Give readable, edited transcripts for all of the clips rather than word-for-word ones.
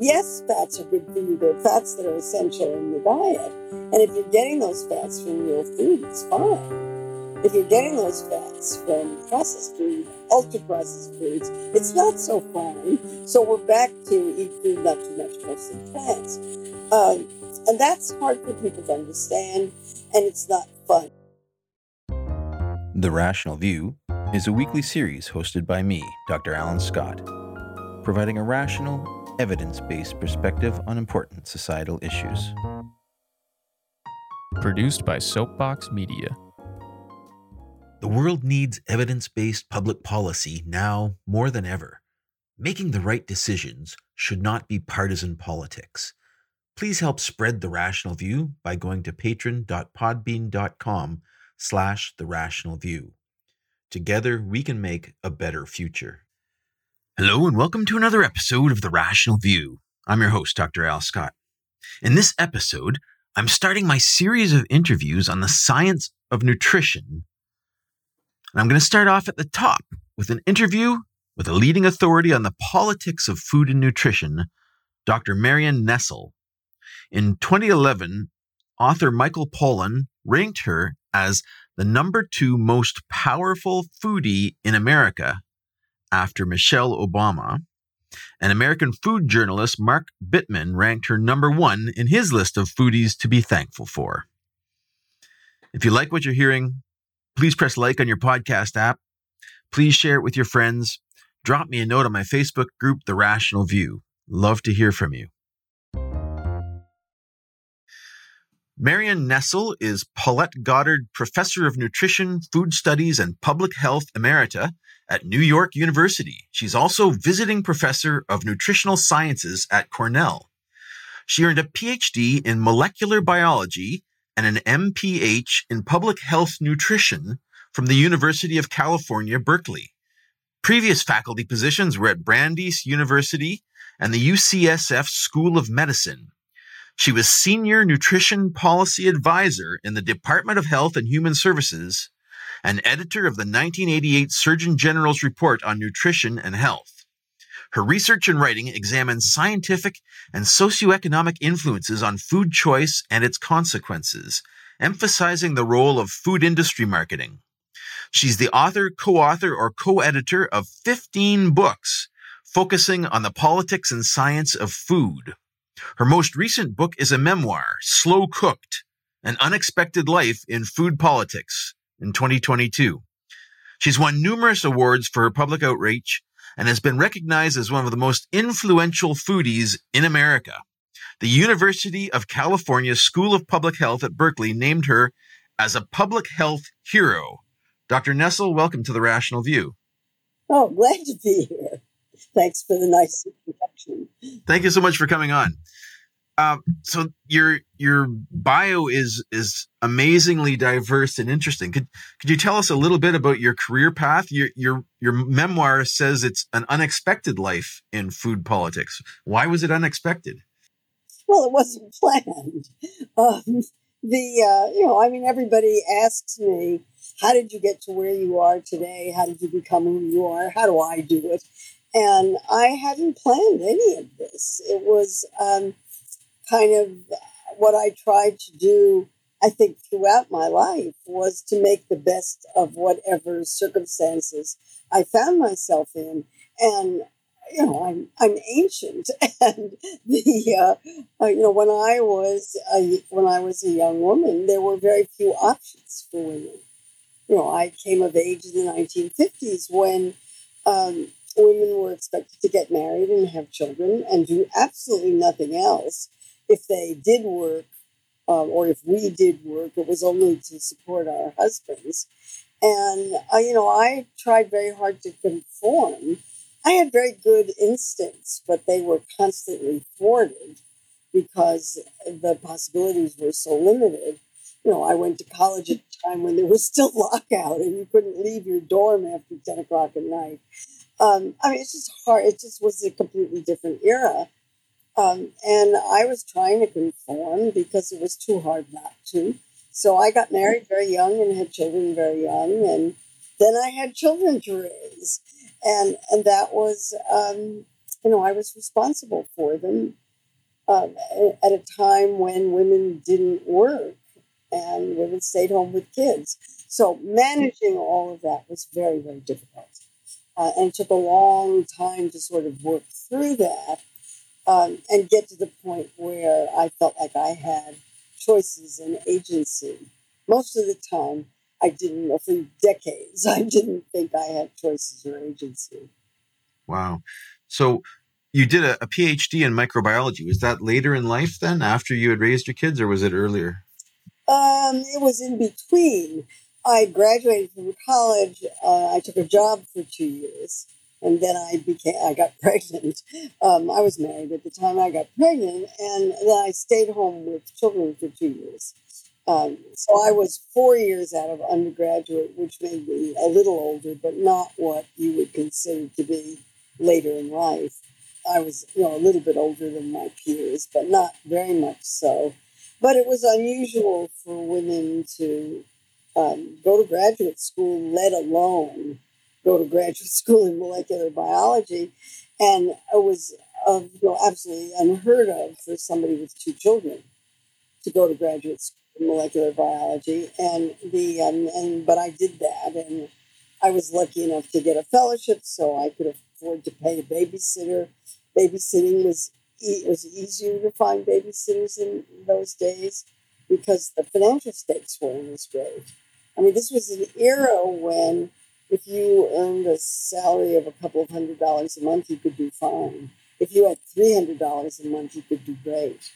Yes, fats are good for you. They're fats that are essential in your diet. And if you're getting those fats from real food, it's fine. If you're getting those fats from processed food, ultra-processed foods, it's not so fine. So we're back to eat food, not too much, mostly plants. And that's hard for people to understand, and it's not fun. The Rational View is a weekly series hosted by me, Dr. Alan Scott, providing a rational, evidence-based perspective on important societal issues. Produced by Soapbox Media. The world needs evidence-based public policy now more than ever. Making the right decisions should not be partisan politics. Please help spread the Rational View by going to patron.podbean.com/The Rational View. Together, we can make a better future. Hello and welcome to another episode of The Rational View. I'm your host, Dr. Al Scott. In this episode, I'm starting my series of interviews on the science of nutrition. And I'm going to start off at the top with an interview with a leading authority on the politics of food and nutrition, Dr. Marion Nestle. In 2011, author Michael Pollan ranked her as the number 2 most powerful foodie in America, after Michelle Obama, and American food journalist Mark Bittman ranked her number 1 in his list of foodies to be thankful for. If you like what you're hearing, please press like on your podcast app. Please share it with your friends. Drop me a note on my Facebook group, The Rational View. Love to hear from you. Marion Nestle is Paulette Goddard Professor of Nutrition, Food Studies, and Public Health Emerita at New York University. She's also visiting professor of nutritional sciences at Cornell. She earned a PhD in molecular biology and an MPH in public health nutrition from the University of California, Berkeley. Previous faculty positions were at Brandeis University and the UCSF School of Medicine. She was Senior Nutrition Policy Advisor in the Department of Health and Human Services and editor of the 1988 Surgeon General's Report on Nutrition and Health. Her research and writing examine scientific and socioeconomic influences on food choice and its consequences, emphasizing the role of food industry marketing. She's the author, co-author, or co-editor of 15 books focusing on the politics and science of food. Her most recent book is a memoir, Slow Cooked: An Unexpected Life in Food Politics, in 2022. She's won numerous awards for her public outreach and has been recognized as one of the most influential foodies in America. The University of California School of Public Health at Berkeley named her as a public health hero. Dr. Nestle, welcome to The Rational View. Oh, glad to be here. Thanks for the nice introduction. Thank you so much for coming on. So your bio is amazingly diverse and interesting. Could you tell us a little bit about your career path? Your memoir says it's an unexpected life in food politics. Why was it unexpected? Well, it wasn't planned. Everybody asks me, how did you get to where you are today? How did you become who you are? How do I do it? And I hadn't planned any of this. It was kind of what I tried to do, I think, throughout my life, was to make the best of whatever circumstances I found myself in. And, you know, I'm ancient. And when I was a young woman, there were very few options for women. You know, I came of age in the 1950s when women were expected to get married and have children and do absolutely nothing else. If they did work, or if we did work, it was only to support our husbands. And, I tried very hard to conform. I had very good instincts, but they were constantly thwarted because the possibilities were so limited. You know, I went to college at a time when there was still lockout and you couldn't leave your dorm after 10 o'clock at night. It's just hard. It just was a completely different era. And I was trying to conform because it was too hard not to. So I got married very young and had children very young. And then I had children to raise. And that was you know, I was responsible for them at a time when women didn't work and women stayed home with kids. So managing all of that was very, very difficult. And it took a long time to sort of work through that and get to the point where I felt like I had choices and agency. Most of the time, I didn't, for decades, I didn't think I had choices or agency. Wow. So you did a PhD in microbiology. Was that later in life then, after you had raised your kids, or was it earlier? It was in between. I graduated from college. I took a job for 2 years, and then I got pregnant. I was married at the time. I got pregnant, and then I stayed home with children for 2 years. So I was 4 years out of undergraduate, which made me a little older, but not what you would consider to be later in life. I was, you know, a little bit older than my peers, but not very much so. But it was unusual for women to go to graduate school, let alone go to graduate school in molecular biology. And it was absolutely unheard of for somebody with two children to go to graduate school in molecular biology. But I did that, and I was lucky enough to get a fellowship, so I could afford to pay a babysitter. Babysitting was easier to find babysitters in those days because the financial stakes weren't as great. I mean, this was an era when if you earned a salary of a couple of $100s a month, you could do fine. If you had $300 a month, you could do great.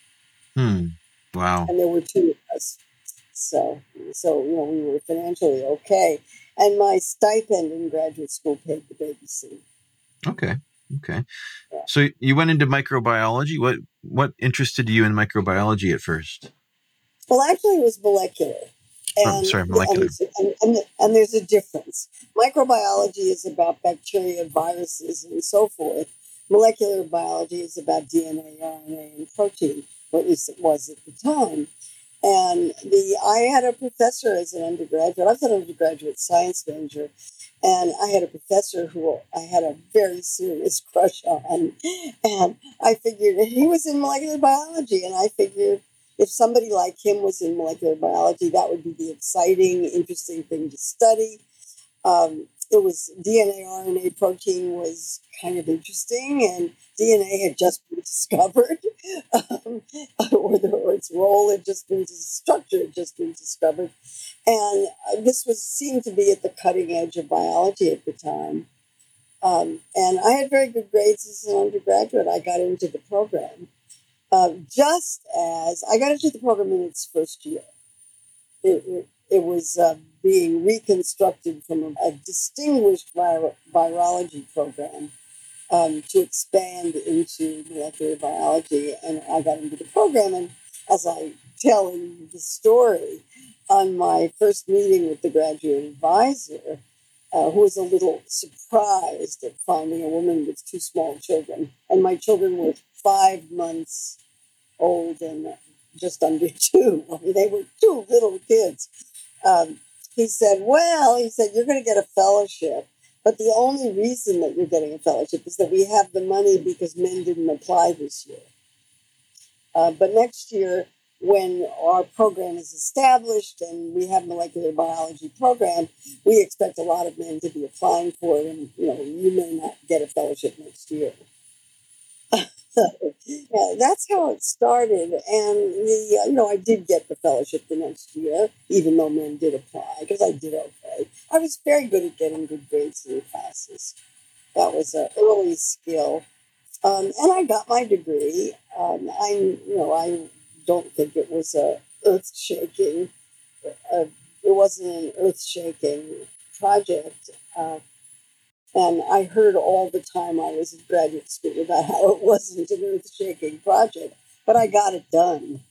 Wow. And there were two of us. So, you know, we were financially okay. And my stipend in graduate school paid the babysitter. Okay. Yeah. So you went into microbiology. What interested you in microbiology at first? Well, actually, it was molecular. Molecular. And there's a difference. Microbiology is about bacteria, viruses, and so forth. Molecular biology is about DNA, RNA, and protein, or at least it was at the time. And I had a professor as an undergraduate. I was an undergraduate science major. And I had a professor who I had a very serious crush on. And I figured he was in molecular biology. And I figured if somebody like him was in molecular biology, that would be the exciting, interesting thing to study. It was DNA, RNA, protein was kind of interesting. And DNA had just been discovered, or its role had just been, structure had just been discovered. And this seemed to be at the cutting edge of biology at the time. And I had very good grades as an undergraduate. I got into the program. I got into the program in its first year. It was being reconstructed from a distinguished virology program to expand into molecular biology. And I got into the program, and as I tell in the story, on my first meeting with the graduate advisor, who was a little surprised at finding a woman with two small children. And my children were 5 months old and just under two. I mean, they were two little kids. He said, you're going to get a fellowship. But the only reason that you're getting a fellowship is that we have the money because men didn't apply this year. But next year, when our program is established and we have molecular biology program, we expect a lot of men to be applying for it, and you know, you may not get a fellowship next year. Yeah, that's how it started, and I did get the fellowship the next year, even though men did apply, because I did okay. I was very good at getting good grades in the classes. That was an early skill, and I got my degree. I don't think it was it wasn't an earth-shaking project. And I heard all the time I was in graduate school about how it wasn't an earth-shaking project, but I got it done.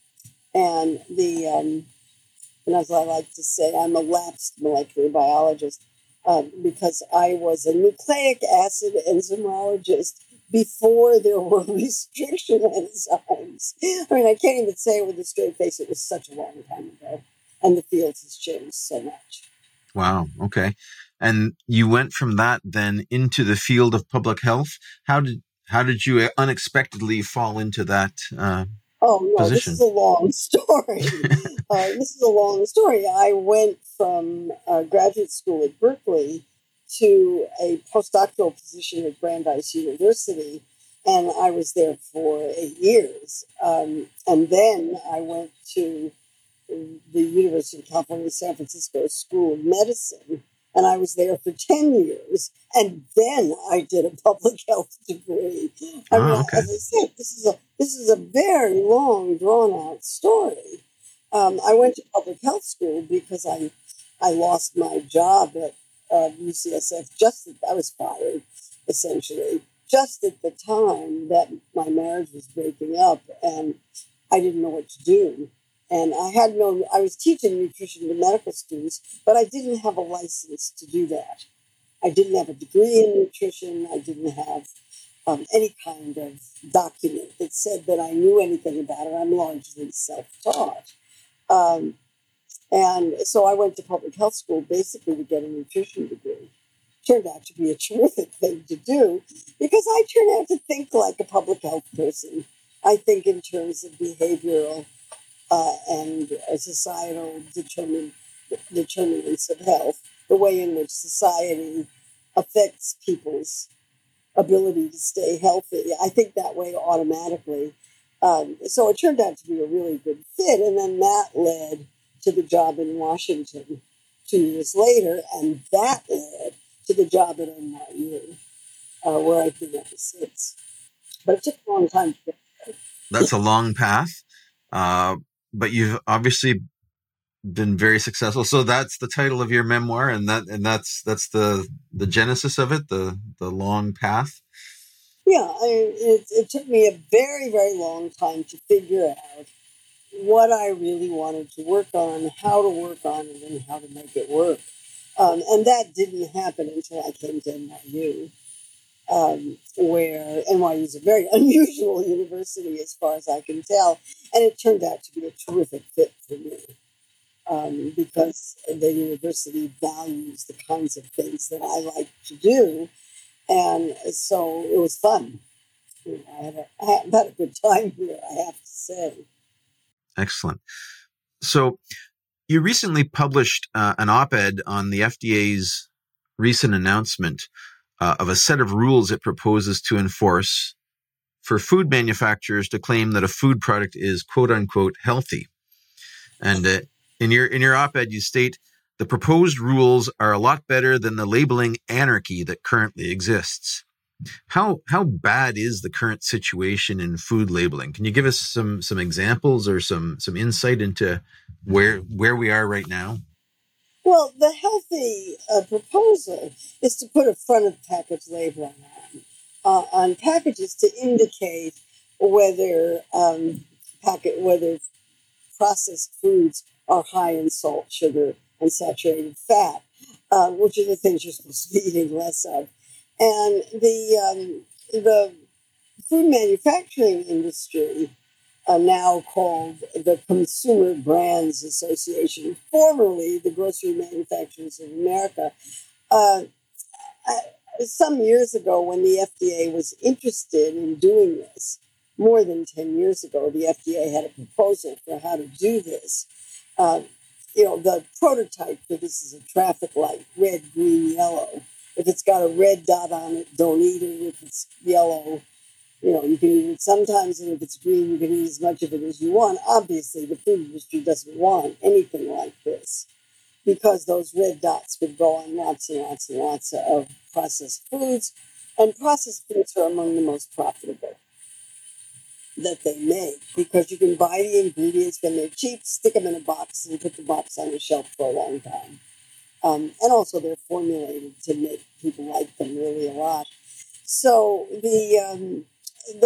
And and as I like to say, I'm a lapsed molecular biologist because I was a nucleic acid enzymologist before there were restriction enzymes. I mean, I can't even say it with a straight face. It was such a long time ago, and the field has changed so much. Wow. Okay. And you went from that then into the field of public health. How did How did you unexpectedly fall into that position? This is a long story. I went from graduate school at Berkeley to a postdoctoral position at Brandeis University, and I was there for 8 years. And then I went to the University of California, San Francisco School of Medicine, and I was there for 10 years. And then I did a public health degree. I mean, okay. As I said, this is a very long, drawn-out story. I went to public health school because I lost my job at UCSF. I was fired, essentially, just at the time that my marriage was breaking up, and I didn't know what to do. And I was teaching nutrition to medical students, but I didn't have a license to do that. I didn't have a degree in nutrition. I didn't have any kind of document that said that I knew anything about it. I'm largely self-taught. And so I went to public health school basically to get a nutrition degree. Turned out to be a terrific thing to do because I turned out to think like a public health person. I think in terms of behavioral and societal determinants of health, the way in which society affects people's ability to stay healthy. I think that way automatically. So it turned out to be a really good fit. And then that led to the job in Washington 2 years later. And that led to the job at NYU, where I've been ever since. But it took a long time to get there. That's a long path. But you've obviously been very successful. So that's the title of your memoir, and that's the genesis of it, the long path. Yeah, it took me a very, very long time to figure out what I really wanted to work on, how to work on it, and how to make it work. And that didn't happen until I came to NYU, where NYU is a very unusual university as far as I can tell. And it turned out to be a terrific fit for me because the university values the kinds of things that I like to do. And so it was fun. I had a good time here, I have to say. Excellent. So you recently published an op-ed on the FDA's recent announcement of a set of rules it proposes to enforce for food manufacturers to claim that a food product is quote-unquote healthy. And in your op-ed, you state, the proposed rules are a lot better than the labeling anarchy that currently exists. How bad is the current situation in food labeling? Can you give us some examples or some insight into where we are right now? Well, the healthy proposal is to put a front-of-package label on packages to indicate whether processed foods are high in salt, sugar, and saturated fat, which are the things you're supposed to be eating less of. And the food manufacturing industry, now called the Consumer Brands Association, formerly the Grocery Manufacturers of America, some years ago, when the FDA was interested in doing this, more than 10 years ago, the FDA had a proposal for how to do this. The prototype for this is a traffic light, red, green, yellow. If it's got a red dot on it, don't eat it. If it's yellow, you can eat it sometimes. And if it's green, you can eat as much of it as you want. Obviously, the food industry doesn't want anything like this, because those red dots would go on lots and lots and lots of processed foods, and processed foods are among the most profitable that they make, because you can buy the ingredients when they're cheap, stick them in a box, and put the box on the shelf for a long time. And also they're formulated to make people like them really a lot. So the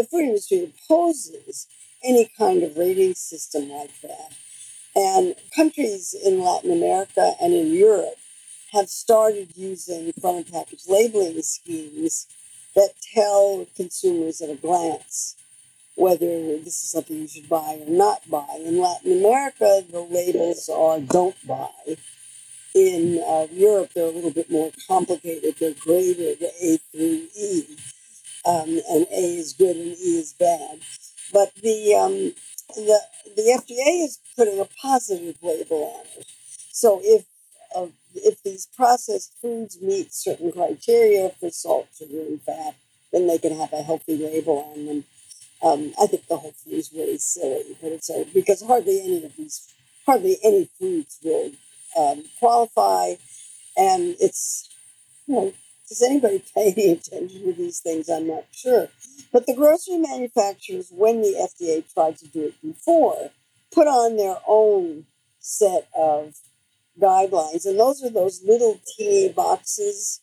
food industry opposes any kind of rating system like that. And countries in Latin America and in Europe have started using front-of-package labeling schemes that tell consumers at a glance whether this is something you should buy or not buy. In Latin America, the labels are don't buy. In Europe, they're a little bit more complicated. They're graded A through E. and A is good and E is bad. But the FDA is putting a positive label on it. So if these processed foods meet certain criteria for salt, sugar, and fat, then they can have a healthy label on them. I think the whole thing is really silly, but it's because hardly any foods will qualify, and it's, you know, does anybody pay any attention to these things? I'm not sure. But the grocery manufacturers, when the FDA tried to do it before, put on their own set of guidelines, and those are those little teeny boxes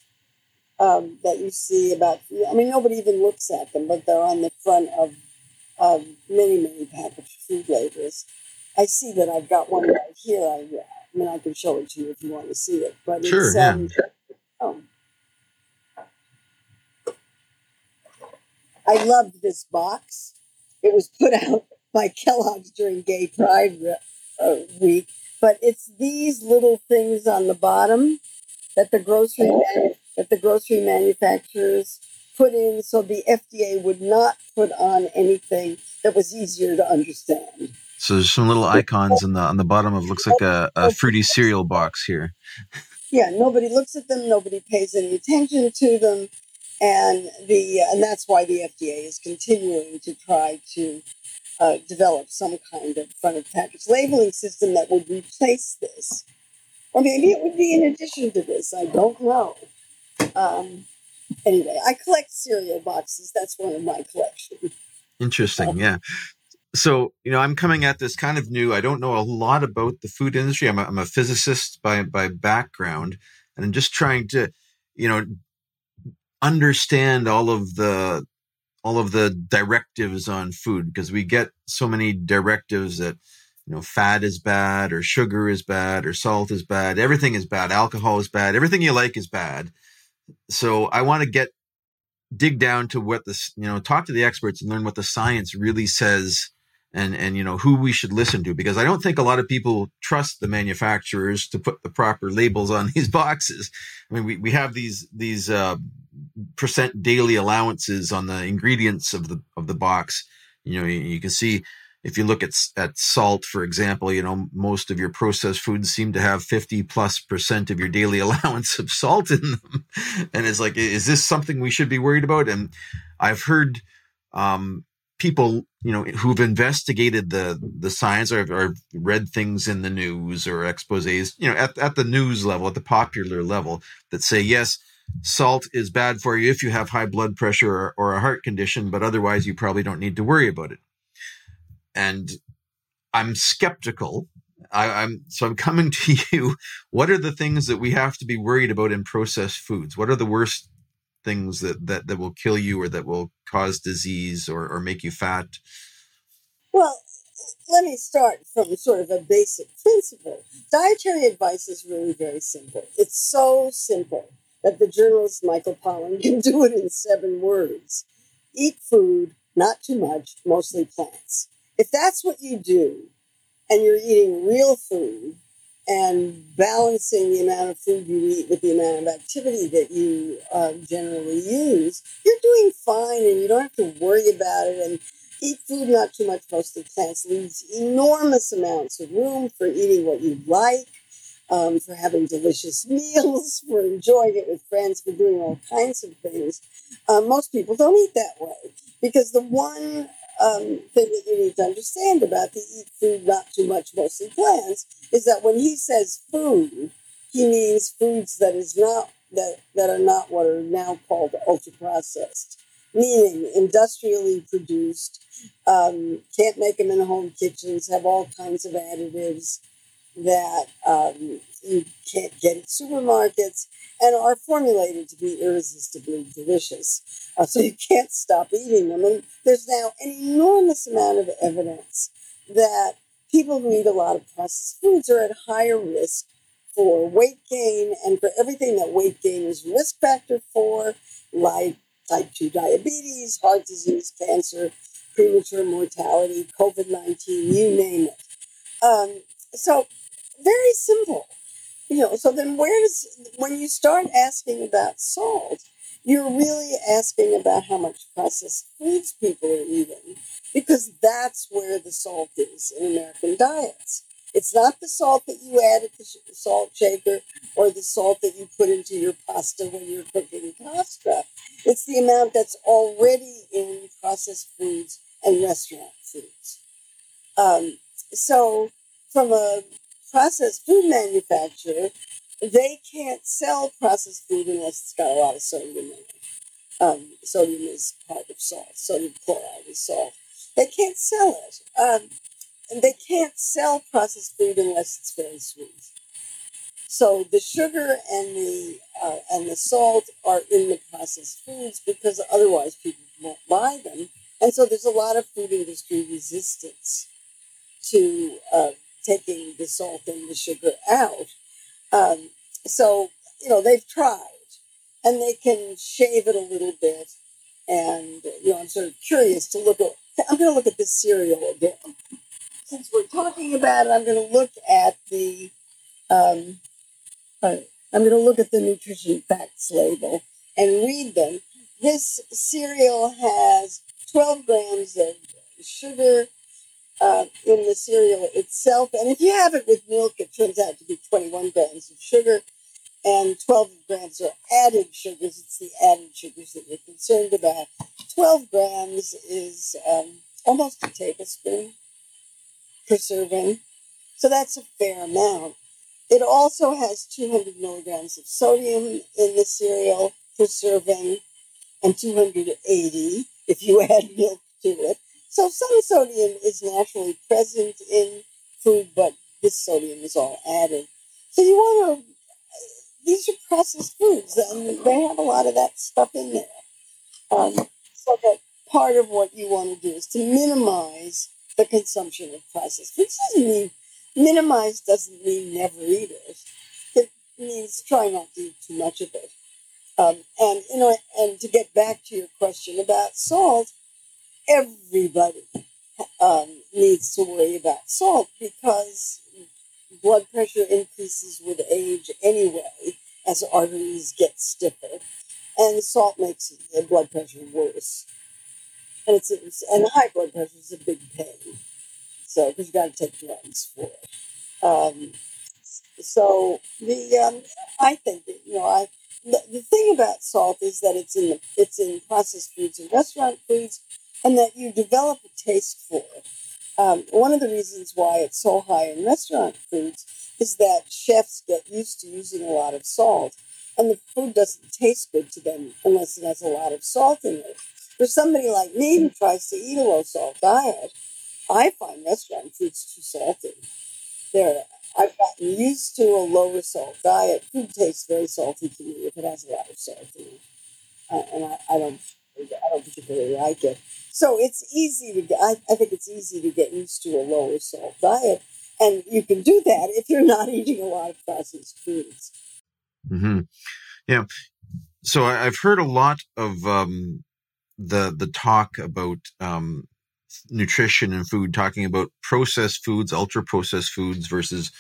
that you see about. I mean, nobody even looks at them, but they're on the front of many packaged food labels. I see that I've got one right here. I mean, I can show it to you if you want to see it. But sure, it's, I loved this box. It was put out by Kellogg's during Gay Pride Week. But it's these little things on the bottom that the grocery manufacturers put in, so the FDA would not put on anything that was easier to understand. So there's some little icons on the bottom of, looks like a fruity cereal box here. Yeah, nobody looks at them. Nobody pays any attention to them, and that's why the FDA is continuing to try to develop some kind of front of package labeling system that would replace this. Or maybe it would be in addition to this. I don't know. Anyway, I collect cereal boxes. That's one of my collections. Interesting, yeah. So, you know, I'm coming at this kind of new. I don't know a lot about the food industry. I'm a physicist by background, and I'm just trying to, you know, understand all of the directives on food, because we get so many directives that, you know, fat is bad, or sugar is bad, or salt is bad. Everything is bad. Alcohol is bad. Everything you like is bad. So I want to dig down to what this, you know, talk to the experts and learn what the science really says, and, you know, who we should listen to, because I don't think a lot of people trust the manufacturers to put the proper labels on these boxes. I mean, we have these percent daily allowances on the ingredients of the box. You know, you can see if you look at salt, for example, you know, most of your processed foods seem to have 50+% of your daily allowance of salt in them. And it's like, is this something we should be worried about? And I've heard people, you know, who've investigated the science or read things in the news or exposés, you know, at the news level, at the popular level, that say, yes, salt is bad for you if you have high blood pressure or a heart condition, but otherwise you probably don't need to worry about it. And I'm skeptical. I'm coming to you. What are the things that we have to be worried about in processed foods? What are the worst things that will kill you, or that will cause disease, or make you fat? Well, let me start from sort of a basic principle. Dietary advice is really very simple. It's so simple that the journalist Michael Pollan can do it in 7 words. Eat food, not too much, mostly plants. If that's what you do, and you're eating real food and balancing the amount of food you eat with the amount of activity that you generally use, you're doing fine, and you don't have to worry about it. And eat food, not too much, mostly plants leaves enormous amounts of room for eating what you like, for having delicious meals, for enjoying it with friends, for doing all kinds of things. Most people don't eat that way, because the one thing that you need to understand about the eat food, not too much, mostly plants, is that when he says food, he means foods that are not what are now called ultra-processed, meaning industrially produced, can't make them in home kitchens, have all kinds of additives that you can't get at supermarkets, and are formulated to be irresistibly delicious. So you can't stop eating them. And there's now an enormous amount of evidence that people who eat a lot of processed foods are at higher risk for weight gain and for everything that weight gain is a risk factor for, like type 2 diabetes, heart disease, cancer, premature mortality, COVID-19, you name it. So very simple, you know. So then when you start asking about salt, You're really asking about how much processed foods people are eating, because that's where the salt is in American diets. It's not the salt that you add at the salt shaker or the salt that you put into your pasta when you're cooking pasta. It's the amount that's already in processed foods and restaurant foods. So from a processed food manufacturer, they can't sell processed food unless it's got a lot of sodium in it. Sodium is part of salt. Sodium chloride is salt. They can't sell it. And they can't sell processed food unless it's very sweet. So the sugar and the salt are in the processed foods because otherwise people won't buy them. And so there's a lot of food industry resistance to taking the salt and the sugar out. So, you know, they've tried, and they can shave it a little bit. And, you know, I'm sort of curious to look at, I'm going to look at this cereal again. Since we're talking about it, I'm going to look at the, I'm going to look at the nutrition facts label and read them. This cereal has 12 grams of sugar in the cereal itself. And if you have it with milk, it turns out to be 21 grams of sugar, and 12 grams are added sugars. It's the added sugars that we're concerned about. 12 grams is almost a tablespoon per serving. So that's a fair amount. It also has 200 milligrams of sodium in the cereal per serving, and 280 if you add milk to it. So some sodium is naturally present in food, but this sodium is all added. So you want to, these are processed foods, and they have a lot of that stuff in there. So that part of what you want to do is to minimize the consumption of processed foods. Minimize doesn't mean never eat it. It means try not to eat too much of it. And you know, and to get back to your question about salt, everybody needs to worry about salt because blood pressure increases with age anyway as arteries get stiffer, and salt makes the blood pressure worse. And and high blood pressure is a big pain, so because you got to take drugs for it. I think that, you know, the thing about salt is that it's in processed foods and restaurant foods, and that you develop a taste for it. One of the reasons why it's so high in restaurant foods is that chefs get used to using a lot of salt, and the food doesn't taste good to them unless it has a lot of salt in it. For somebody like me who tries to eat a low-salt diet, I find restaurant foods too salty. I've gotten used to a lower-salt diet. Food tastes very salty to me if it has a lot of salt in it, and I don't particularly like it. So it's easy to I think it's easy to get used to a lower salt diet. And you can do that if you're not eating a lot of processed foods. Mm-hmm. Yeah. So I've heard a lot of the talk about nutrition and food, talking about processed foods, ultra-processed foods versus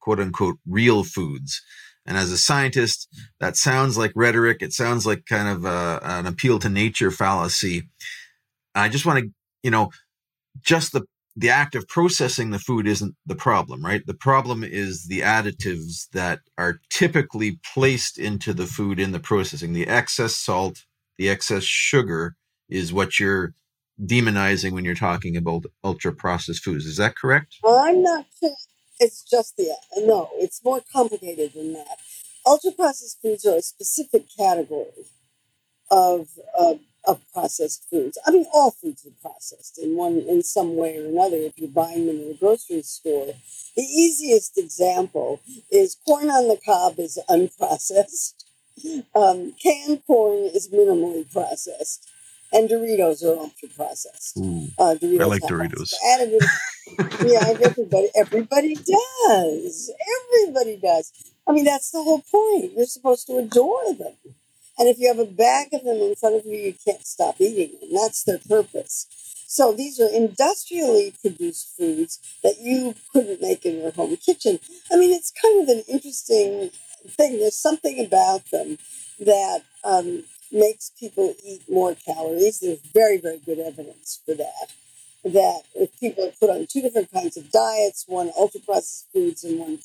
quote-unquote real foods. And as a scientist, that sounds like rhetoric. It sounds like kind of an appeal to nature fallacy. I just want to, you know, just the act of processing the food isn't the problem, right? The problem is the additives that are typically placed into the food in the processing. The excess salt, the excess sugar is what you're demonizing when you're talking about ultra-processed foods. Is that correct? Well, I'm not sure. It's just no, it's more complicated than that. Ultra-processed foods are a specific category of processed foods. I mean, all foods are processed in some way or another if you're buying them in a grocery store. The easiest example is corn on the cob is unprocessed. Canned corn is minimally processed. And Doritos are ultra-processed. I like Doritos. Yeah, everybody does. I mean, that's the whole point. You're supposed to adore them. And if you have a bag of them in front of you, you can't stop eating them. That's their purpose. So these are industrially produced foods that you couldn't make in your home kitchen. I mean, it's kind of an interesting thing. There's something about them that makes people eat more calories. There's very, very good evidence for that, that if people are put on two different kinds of diets, one ultra-processed foods and one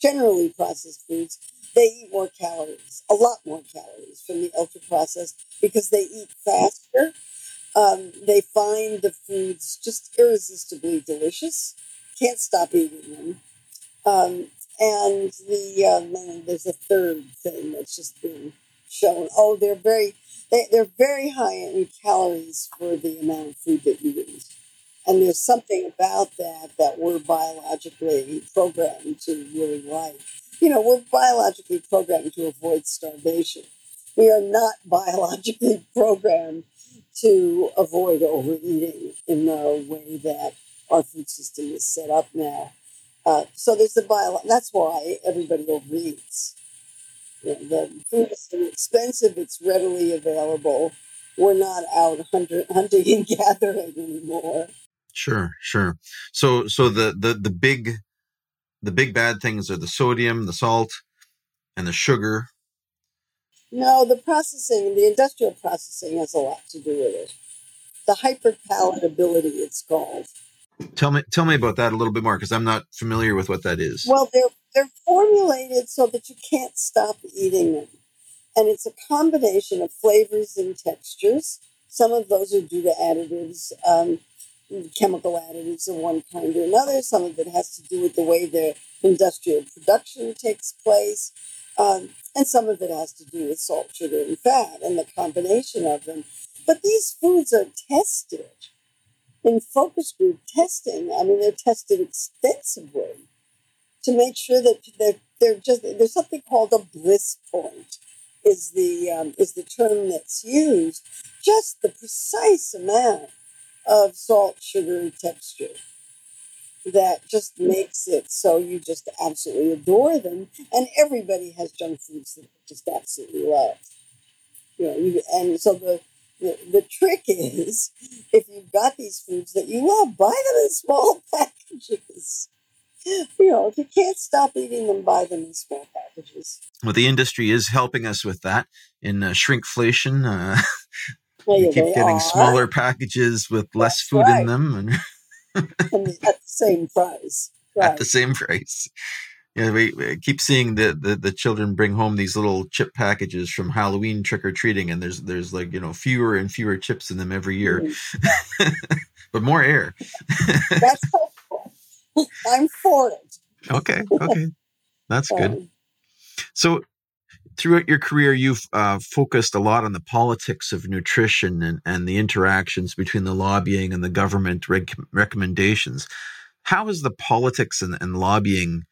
generally processed foods, they eat more calories, a lot more calories from the ultra-processed because they eat faster. They find the foods just irresistibly delicious, can't stop eating them. And there's a third thing that's just been shown. Oh, they're very high in calories for the amount of food that you eat. And there's something about that we're biologically programmed to really like. You know, we're biologically programmed to avoid starvation. We are not biologically programmed to avoid overeating in the way that our food system is set up now. So there's the that's why everybody overeats. You know, the food is expensive, it's readily available. We're not out hunting and gathering anymore. Sure. So the big bad things are the sodium, the salt, and the sugar. No, the industrial processing has a lot to do with it. The hyperpalatability, it's called. Tell me about that a little bit more, because I'm not familiar with what that is. Well, they're formulated so that you can't stop eating them. And it's a combination of flavors and textures. Some of those are due to additives, chemical additives of one kind or another. Some of it has to do with the way the industrial production takes place. And some of it has to do with salt, sugar, and fat and the combination of them. But these foods are tested in focus group testing. I mean, they're tested extensively to make sure that there's something called a bliss point is the term that's used, just the precise amount of salt, sugar, and texture that just makes it so you just absolutely adore them. And everybody has junk foods that they just absolutely love. You know, and so the trick is, if you've got these foods that you love, buy them in small packages. You know, if you can't stop eating them, buy them in small packages. Well, the industry is helping us with that in shrinkflation. You keep getting smaller packages with less food in them. And at the same price. Right. At the same price. Yeah, we keep seeing the children bring home these little chip packages from Halloween trick-or-treating, and there's like, you know, fewer and fewer chips in them every year. Mm-hmm. But more air. That's helpful. I'm for it. Okay. That's good. So throughout your career, you've focused a lot on the politics of nutrition and the interactions between the lobbying and the government recommendations. How has the politics and lobbying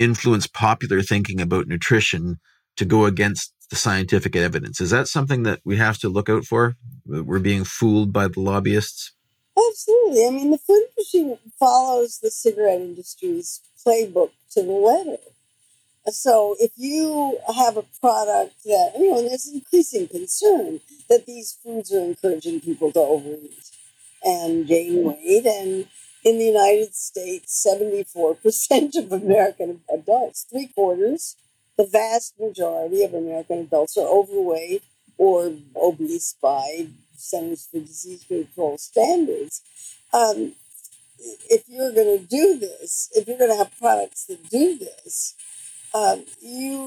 influenced popular thinking about nutrition to go against the scientific evidence? Is that something that we have to look out for? We're being fooled by the lobbyists? Absolutely. I mean, the food industry follows the cigarette industry's playbook to the letter. So if you have a product that, you know, and there's increasing concern that these foods are encouraging people to overeat and gain weight. And in the United States, 74% of American adults, the vast majority of American adults are overweight or obese by Centers for Disease Control standards. If you're going to do this, if you're going to have products that do this, you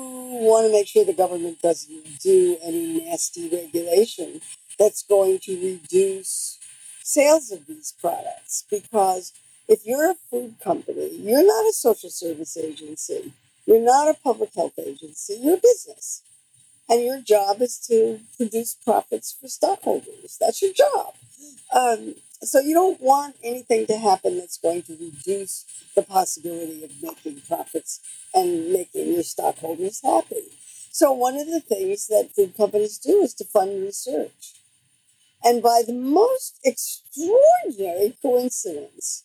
want to make sure the government doesn't do any nasty regulation that's going to reduce sales of these products. Because if you're a food company, you're not a social service agency. You're not a public health agency. You're a business. And your job is to produce profits for stockholders. That's your job. So you don't want anything to happen that's going to reduce the possibility of making profits and making your stockholders happy. So one of the things that food companies do is to fund research. And by the most extraordinary coincidence,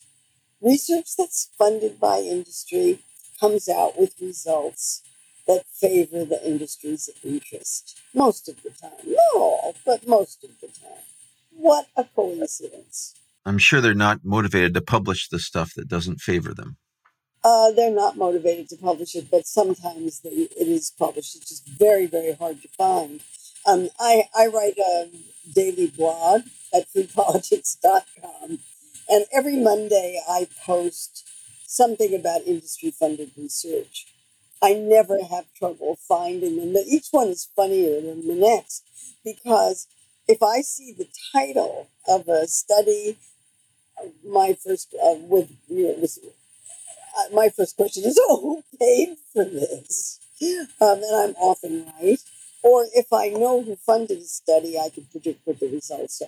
research that's funded by industry comes out with results that favor the industry's interest. Most of the time. Not all, but most of the time. What a coincidence. I'm sure they're not motivated to publish the stuff that doesn't favor them. They're not motivated to publish it, but sometimes it is published. It's just very, very hard to find. I write a daily blog at foodpolitics.com, and every Monday I post something about industry-funded research. I never have trouble finding them, but each one is funnier than the next, because if I see the title of a study, my first question is, oh, who paid for this? And I'm often right. Or if I know who funded a study, I can predict what the results are.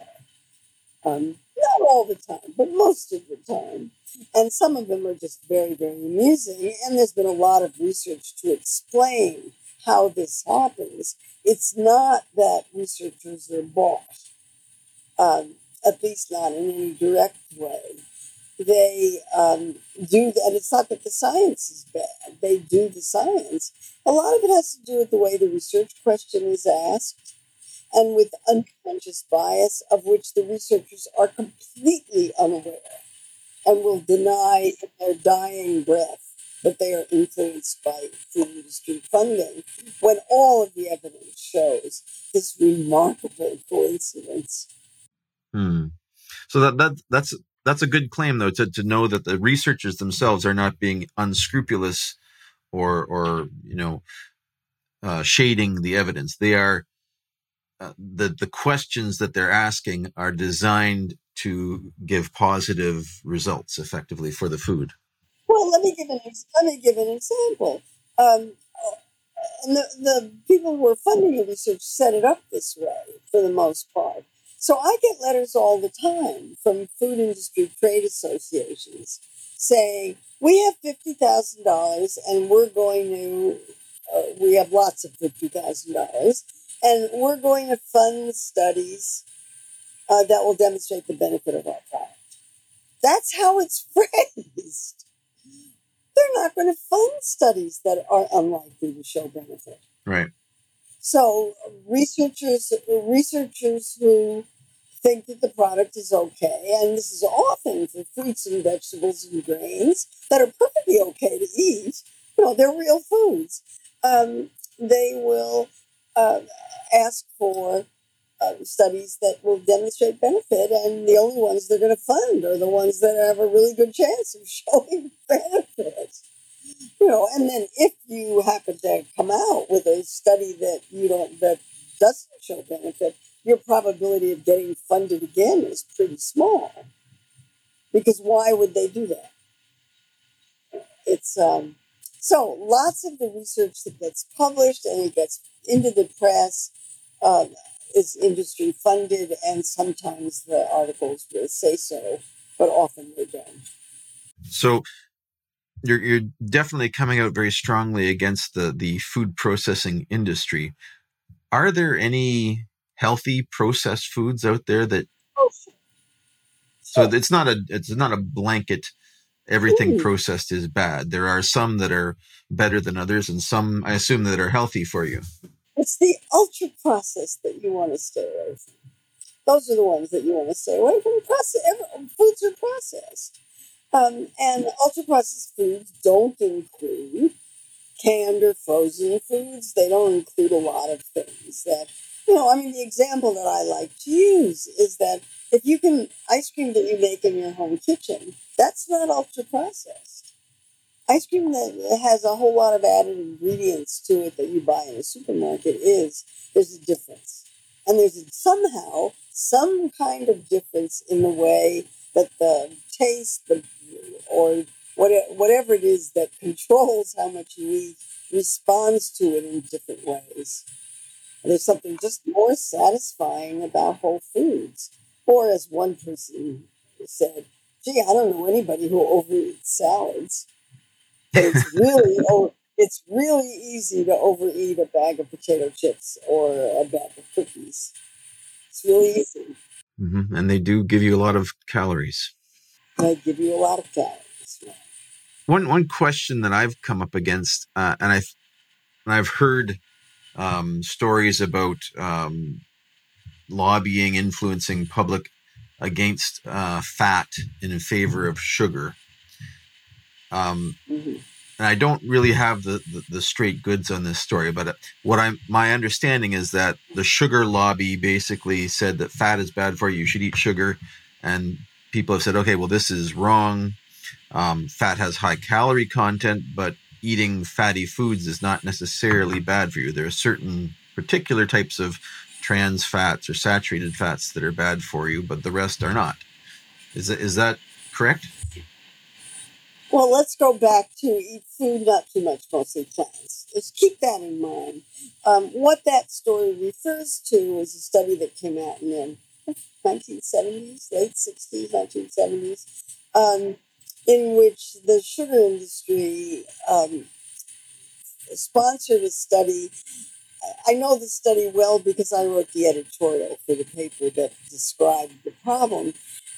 Not all the time, but most of the time. And some of them are just very, very amusing. And there's been a lot of research to explain how this happens. It's not that researchers are bought, at least not in any direct way. They do, and it's not that the science is bad. They do the science. A lot of it has to do with the way the research question is asked and with unconscious bias of which the researchers are completely unaware and will deny in their dying breath that they are influenced by food industry funding, when all of the evidence shows this remarkable coincidence. So that's a good claim, though, to know that the researchers themselves are not being unscrupulous or shading the evidence. They are the questions that they're asking are designed to give positive results, effectively, for the food. Well, let me give an example. And the people who are funding the research set it up this way for the most part. So I get letters all the time from food industry trade associations saying, we have $50,000 and we're going to, we have lots of $50,000, and we're going to fund studies that will demonstrate the benefit of our product. That's how it's phrased. They're not going to fund studies that are unlikely to show benefit. Right. So researchers who think that the product is okay, and this is often for fruits and vegetables and grains that are perfectly okay to eat, they're real foods, they will ask for studies that will demonstrate benefit, and the only ones they're going to fund are the ones that have a really good chance of showing benefit. And then if you happen to come out with a study that doesn't show benefit, your probability of getting funded again is pretty small. Because why would they do that? It's so lots of the research that gets published and it gets into the press is industry funded, and sometimes the articles will say so, but often they don't. So you're definitely coming out very strongly against the food processing industry. Are there any healthy processed foods out there that? Oh, sure. So it's not a blanket. Everything processed is bad. There are some that are better than others, and some I assume that are healthy for you. It's the ultra processed that you want to stay away from. Those are the ones that you want to stay away from. Foods are processed. And ultra-processed foods don't include canned or frozen foods. They don't include a lot of things that, the example that I like to use is that if you can, ice cream that you make in your home kitchen, that's not ultra-processed. Ice cream that has a whole lot of added ingredients to it that you buy in a supermarket there's a difference. And there's somehow some kind of difference in the way that the taste, or whatever it is that controls how much you eat, responds to it in different ways. And there's something just more satisfying about whole foods. Or as one person said, gee, I don't know anybody who overeats salads. It's really easy to overeat a bag of potato chips or a bag of cookies. It's really easy. Mm-hmm. And they do give you a lot of calories. They give you a lot of calories. Yeah. One question that I've come up against, and I've heard stories about lobbying, influencing public against fat in favor of sugar. and I don't really have the straight goods on this story, but what my understanding is that the sugar lobby basically said that fat is bad for you. You should eat sugar. And people have said, okay, well, this is wrong. Fat has high calorie content, but eating fatty foods is not necessarily bad for you. There are certain particular types of trans fats or saturated fats that are bad for you, but the rest are not. Is that correct? Well, let's go back to eat food, not too much, mostly plants. Let's keep that in mind. What that story refers to is a study that came out in the 1970s, late 60s, 1970s, in which the sugar industry sponsored a study. I know the study well because I wrote the editorial for the paper that described the problem.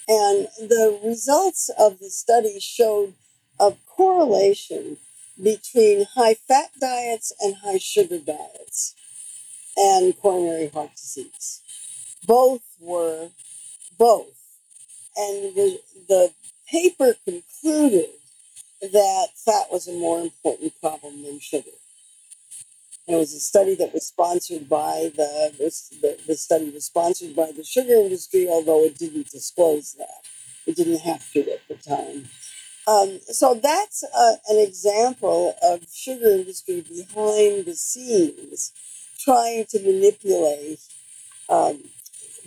And the results of the study showed a correlation between high-fat diets and high-sugar diets and coronary heart disease. Both. And the paper concluded that fat was a more important problem than sugar. It was a study that was sponsored by the study was sponsored by the sugar industry, although it didn't disclose that. It didn't have to at the time. So that's an example of sugar industry behind the scenes trying to manipulate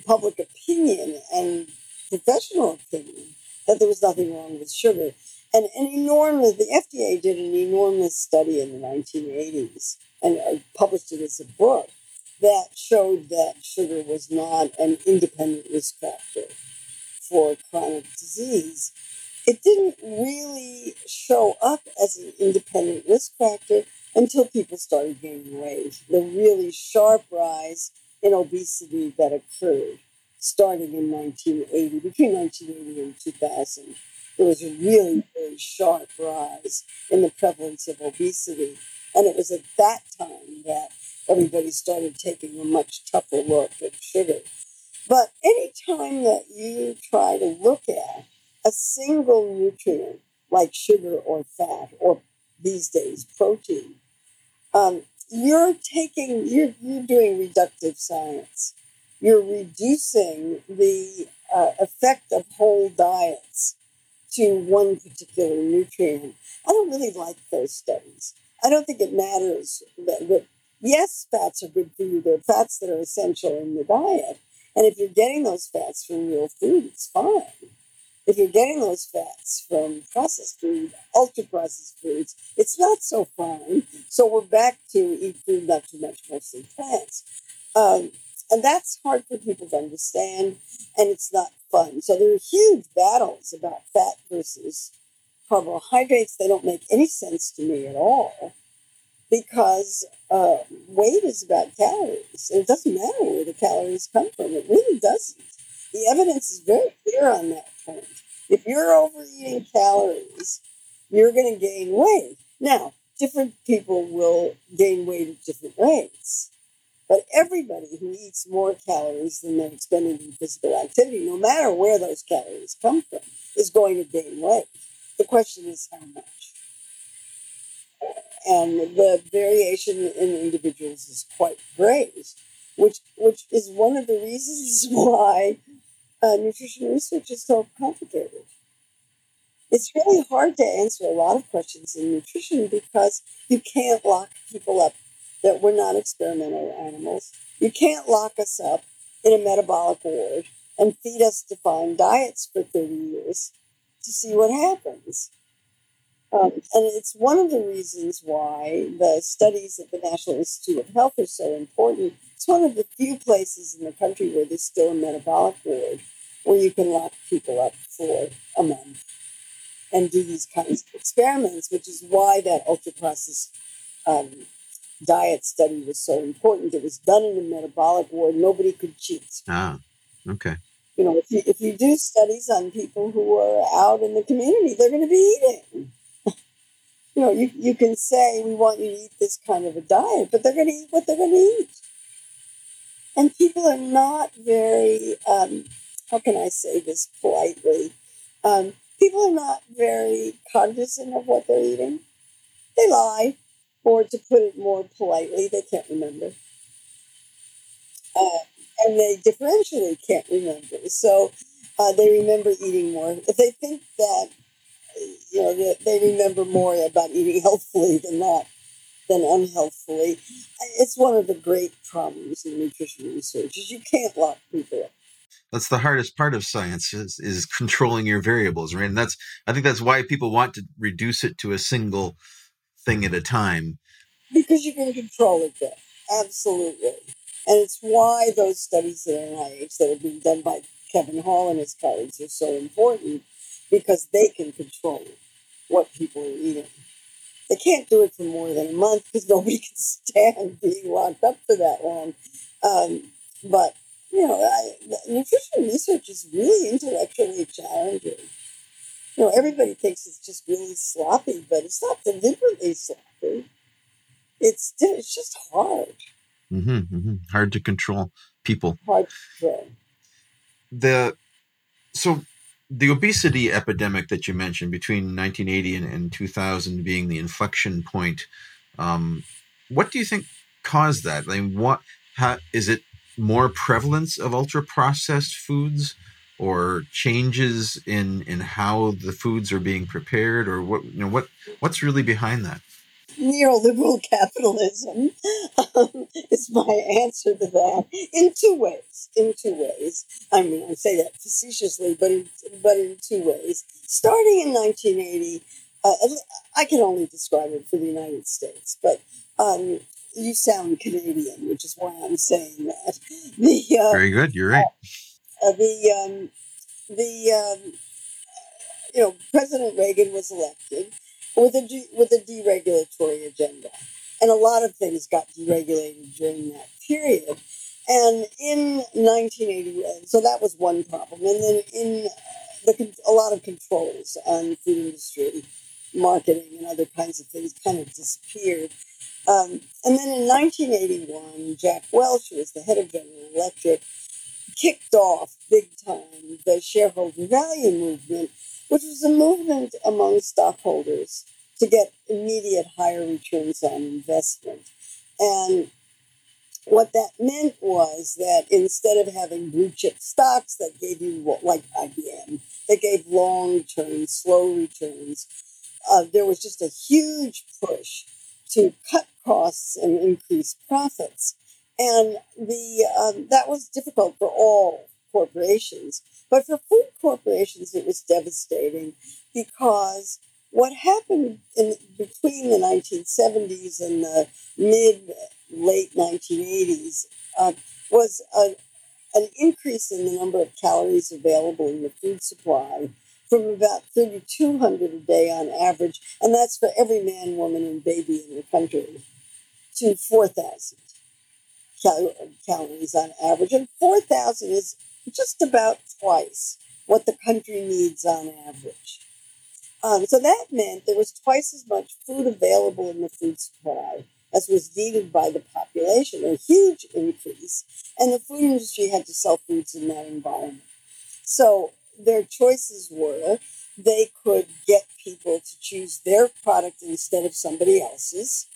public opinion and professional opinion that there was nothing wrong with sugar. And the FDA did an enormous study in the 1980s and published it as a book that showed that sugar was not an independent risk factor for chronic disease. It didn't really show up as an independent risk factor until people started gaining weight. The really sharp rise in obesity that occurred starting in 1980, between 1980 and 2000. There was a really, really sharp rise in the prevalence of obesity. And it was at that time that everybody started taking a much tougher look at sugar. But any time that you try to look at a single nutrient like sugar or fat or these days protein, you're doing reductive science. You're reducing the effect of whole diets to one particular nutrient. I don't really like those studies. I don't think it matters that yes, fats are good for you. They're fats that are essential in your diet. And if you're getting those fats from real food, it's fine. If you're getting those fats from processed food, ultra-processed foods, it's not so fine. So we're back to eat food, not too much, mostly plants. And that's hard for people to understand, and it's not fun. So there are huge battles about fat versus carbohydrates. They don't make any sense to me at all because weight is about calories. And it doesn't matter where the calories come from. It really doesn't. The evidence is very clear on that point. If you're overeating calories, you're going to gain weight. Now, different people will gain weight at different rates. But everybody who eats more calories than they're expending in physical activity, no matter where those calories come from, is going to gain weight. The question is how much. And the variation in individuals is quite great, which is one of the reasons why nutrition research is so complicated. It's really hard to answer a lot of questions in nutrition because you can't lock people up that we're not experimental animals. You can't lock us up in a metabolic ward and feed us defined diets for 30 years to see what happens. And it's one of the reasons why the studies at the National Institute of Health are so important. It's one of the few places in the country where there's still a metabolic ward where you can lock people up for a month and do these kinds of experiments, which is why that ultra-processed diet study was so important. It was done in a metabolic ward. Nobody could cheat. Ah, okay. You know, if you do studies on people who are out in the community, they're going to be eating. You know, you can say, we want you to eat this kind of a diet, but they're going to eat what they're going to eat. And people are not very, how can I say this politely? People are not very cognizant of what they're eating. They lie, or to put it more politely, they can't remember. And they differentially can't remember. So they remember eating more. If they think that, you know, they remember more about eating healthfully than not, than unhealthfully. It's one of the great problems in nutrition research is you can't lock people up. That's the hardest part of science is controlling your variables, right? And that's, I think that's why people want to reduce it to a single thing at a time. Because you can control it better. Absolutely. And it's why those studies at NIH that have been done by Kevin Hall and his colleagues are so important, because they can control what people are eating. They can't do it for more than a month because nobody can stand being locked up for that long. But, you know, nutrition research is really intellectually challenging. You know, everybody thinks it's just really sloppy, but it's not deliberately sloppy. It's just hard. Mm-hmm, mm-hmm. Hard to control people. Hard to control. The obesity epidemic that you mentioned between 1980 and 2000 being the inflection point, what do you think caused that? I mean, is it more prevalence of ultra-processed foods or changes in how the foods are being prepared, or what? You know, what's really behind that? Neoliberal capitalism is my answer to that in two ways. I mean, I say that facetiously, but in two ways. Starting in 1980, I can only describe it for the United States, but you sound Canadian, which is why I'm saying that. Very good, you're right. President Reagan was elected with a deregulatory agenda. And a lot of things got deregulated during that period. And in 1980, so that was one problem. And then a lot of controls on food industry, marketing, and other kinds of things kind of disappeared. And then in 1981, Jack Welch, who was the head of General Electric, kicked off big time the shareholder value movement, which was a movement among stockholders to get immediate higher returns on investment. And what that meant was that instead of having blue chip stocks that gave you, like IBM, that gave long-term, slow returns, there was just a huge push to cut costs and increase profits. And that was difficult for all corporations. But for food corporations, it was devastating, because what happened between the 1970s and the mid-late 1980s was an increase in the number of calories available in the food supply from about 3,200 a day on average, and that's for every man, woman, and baby in the country, to 4,000 calories on average. And 4,000 is just about twice what the country needs on average. So that meant there was twice as much food available in the food supply as was needed by the population, a huge increase. And the food industry had to sell foods in that environment. So their choices were they could get people to choose their product instead of somebody else's,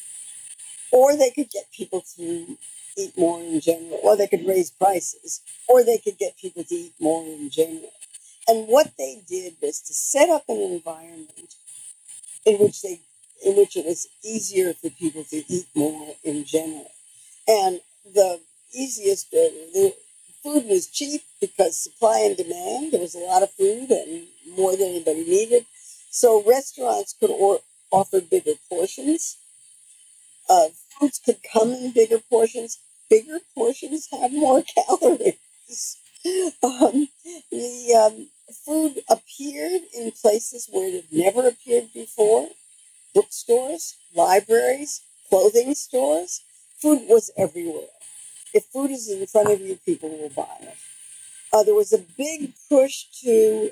or they could get people to eat more in general, or they could raise prices, or they could get people to eat more in general. And what they did was to set up an environment in which it was easier for people to eat more in general. And the easiest way, the food was cheap because supply and demand, there was a lot of food and more than anybody needed. So restaurants could offer bigger portions. Foods could come in bigger portions. Bigger portions have more calories. Food appeared in places where it had never appeared before: bookstores, libraries, clothing stores. Food was everywhere. If food is in front of you, people will buy it. There was a big push to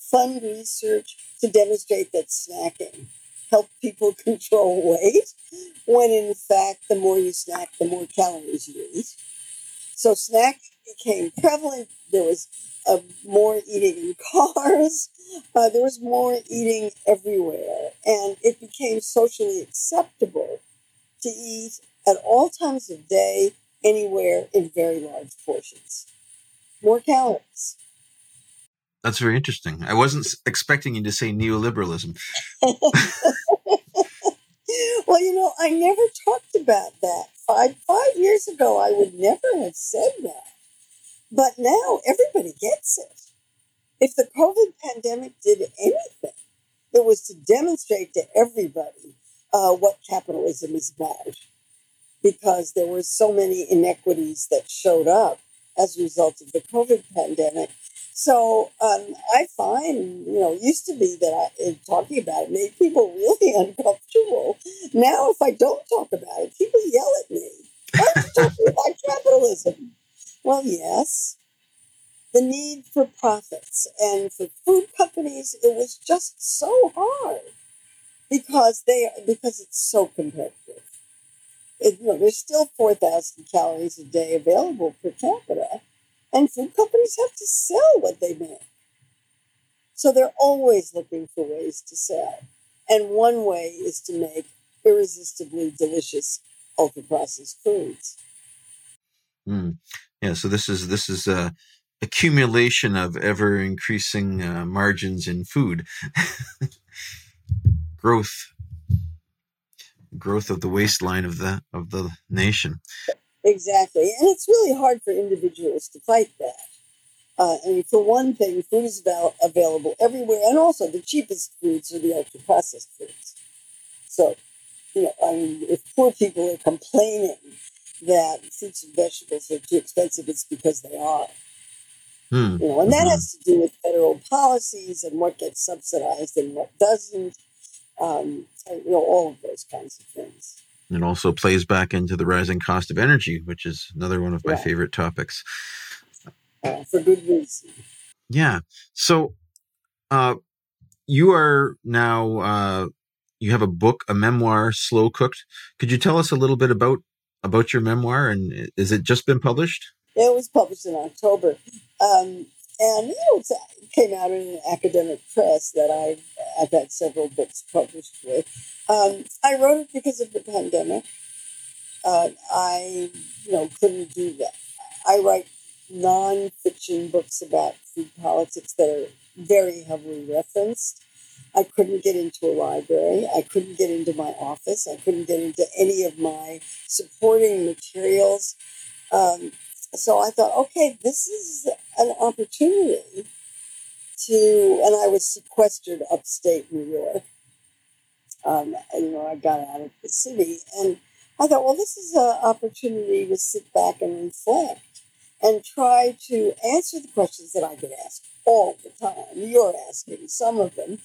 fund research to demonstrate that snacking helped people control weight, when in fact, the more you snack, the more calories you eat. So snack became prevalent. There was more eating in cars. There was more eating everywhere. And it became socially acceptable to eat at all times of day, anywhere, in very large portions. More calories. That's very interesting. I wasn't expecting you to say neoliberalism. Well, you know, I never talked about that. Five years ago, I would never have said that. But now everybody gets it. If the COVID pandemic did anything, it was to demonstrate to everybody what capitalism is about, because there were so many inequities that showed up as a result of the COVID pandemic. So I find, you know, it used to be that talking about it made people really uncomfortable. Now, if I don't talk about it, people yell at me. Why are you talking about capitalism? Well, yes, the need for profits. And for food companies, it was just so hard because it's so competitive. There's still 4,000 calories a day available per capita. And food companies have to sell what they make. So they're always looking for ways to sell. And one way is to make irresistibly delicious ultra-processed foods. Mm. Yeah, so this is accumulation of ever-increasing margins in food. Growth of the waistline of the nation. Exactly. And it's really hard for individuals to fight that. For one thing, food is available everywhere. And also the cheapest foods are the ultra-processed foods. So, you know, I mean, if poor people are complaining that fruits and vegetables are too expensive, it's because they are. Hmm. You know, and that has to do with federal policies and what gets subsidized and what doesn't. You know, all of those kinds of things. It also plays back into the rising cost of energy, which is another one of my favorite topics. For good reason. Yeah. So you are now, you have a book, a memoir, Slow Cooked. Could you tell us a little bit about your memoir? And is it just been published? It was published in October. And you know, it came out in an academic press that I've had several books published with. I wrote it because of the pandemic. I couldn't do that. I write nonfiction books about food politics that are very heavily referenced. I couldn't get into a library. I couldn't get into my office. I couldn't get into any of my supporting materials. So I thought, okay, this is an opportunity to, and I was sequestered upstate New York. I got out of the city, and I thought, well, this is an opportunity to sit back and reflect and try to answer the questions that I get asked all the time. You're asking some of them,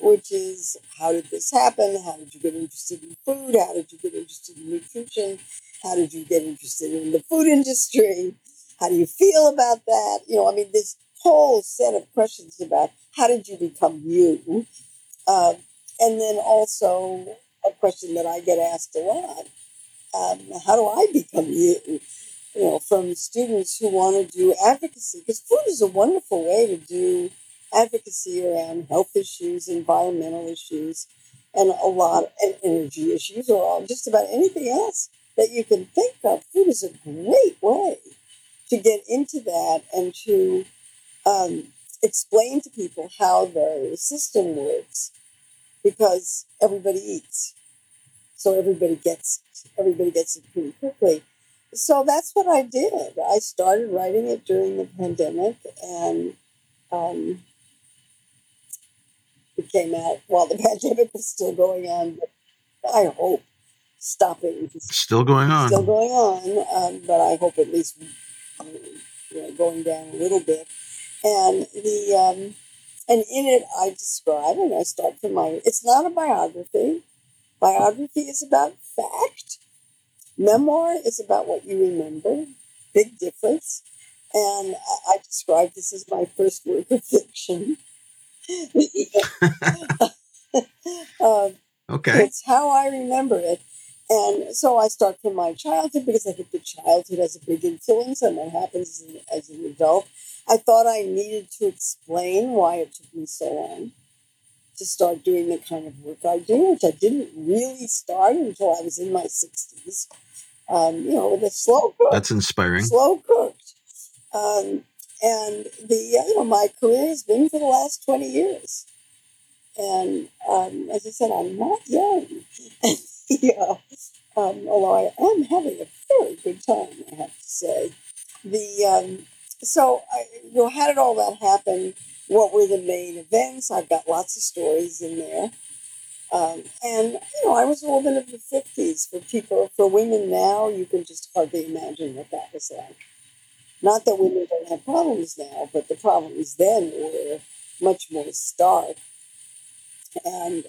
which is, how did this happen? How did you get interested in food? How did you get interested in nutrition? How did you get interested in the food industry? How do you feel about that? You know, I mean, this whole set of questions about how did you become you? And then also a question that I get asked a lot, how do I become you? You know, from students who want to do advocacy, because food is a wonderful way to do advocacy around health issues, environmental issues, and energy issues, or just about anything else that you can think of. Food is a great way to get into that and to explain to people how the system works, because everybody eats. So everybody gets it pretty quickly. So that's what I did. I started writing it during the pandemic, and it came out while the pandemic was still going on, but I hope stopping. Still going on, but I hope at least going down a little bit. And and in it I describe, and I start from my, it's not a biography. Biography is about fact. Memoir is about what you remember. Big difference. And I describe this as my first work of fiction. Okay. It's how I remember it. And so I start from my childhood, because I think the childhood has a big influence on what happens as an adult. I thought I needed to explain why it took me so long to start doing the kind of work I do, which I didn't really start until I was in my 60s, with a slow cook. That's inspiring. Slow cooked. And my career has been for the last 20 years. And as I said, I'm not young. Although I am having a very good time, I have to say. How did all that happen? What were the main events? I've got lots of stories in there. I was a woman of the 50s. For women now, you can just hardly imagine what that was like. Not that women don't have problems now, but the problems then were much more stark. And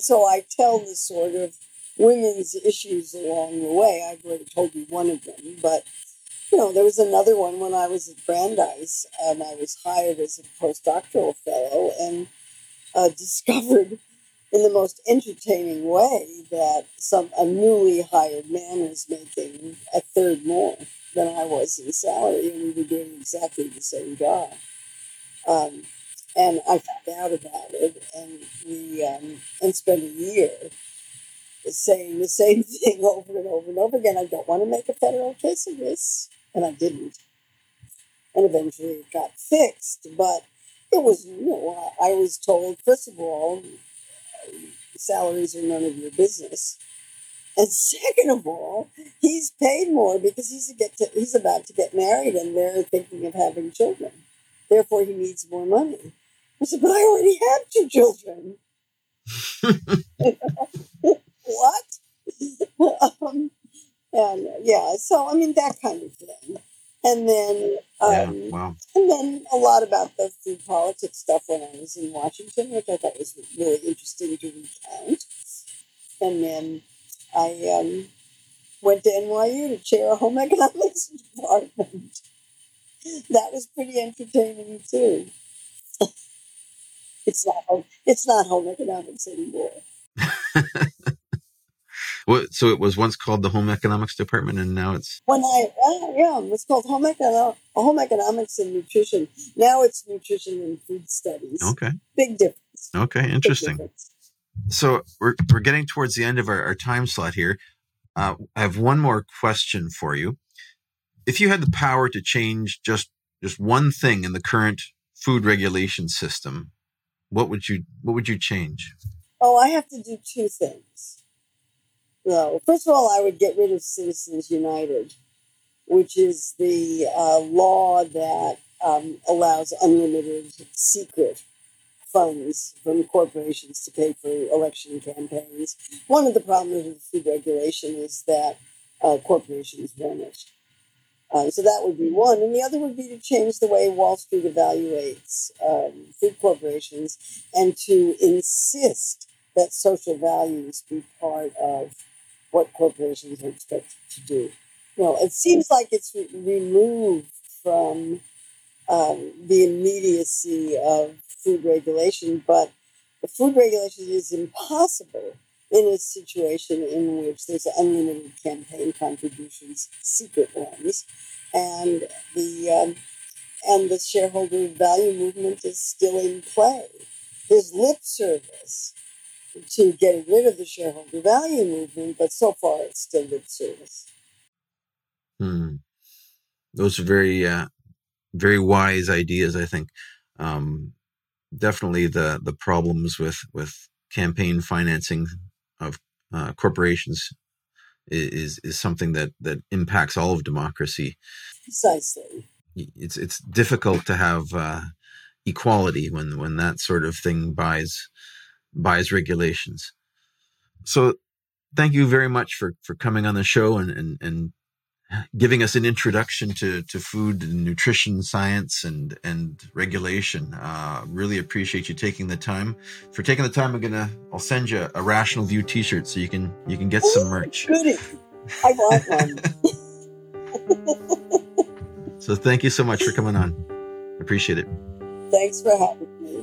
so I tell the sort of women's issues along the way. I've already told you one of them, but there was another one when I was at Brandeis. I was hired as a postdoctoral fellow and discovered in the most entertaining way that a newly hired man was making a third more than I was in salary, and we were doing exactly the same job. And I found out about it and spent a year saying the same thing over and over and over again. I don't want to make a federal case of this. And I didn't. And eventually it got fixed. But it was, I was told, first of all, salaries are none of your business. And second of all, he's paid more because he's about to get married and they're thinking of having children. Therefore, he needs more money. I said, but I already have 2 children. What? That kind of thing. And then, and then a lot about the food politics stuff when I was in Washington, which I thought was really interesting to recount. And then I went to NYU to chair a home economics department. That was pretty entertaining too. It's not home economics anymore. So it was once called the home economics department, and now it's it was called home economics and nutrition. Now it's nutrition and food studies. Okay, big difference. Okay, interesting. Difference. So we're getting towards the end of our time slot here. I have one more question for you. If you had the power to change just one thing in the current food regulation system, what would you change? Oh, I have to do 2 things. Well, first of all, I would get rid of Citizens United, which is the law that allows unlimited secret funds from corporations to pay for election campaigns. One of the problems with food regulation is that corporations run it. So that would be one. And the other would be to change the way Wall Street evaluates food corporations and to insist that social values be part of what corporations are expected to do. It seems like it's removed from the immediacy of food regulation, but the food regulation is impossible in a situation in which there's unlimited campaign contributions, secret ones, and the shareholder value movement is still in play. There's lip service to getting rid of the shareholder value movement, but so far it's still lip service. Those are very, very wise ideas, I think. Definitely the problems with campaign financing of corporations is something that impacts all of democracy. Precisely. It's difficult to have equality when that sort of thing buys regulations. So thank you very much for coming on the show and giving us an introduction to food and nutrition science and regulation. Really appreciate you taking the time. For taking the time, I'll send you a Rational View t-shirt so you can get some merch. Goody. I want one. So thank you so much for coming on. Appreciate it. Thanks for having me.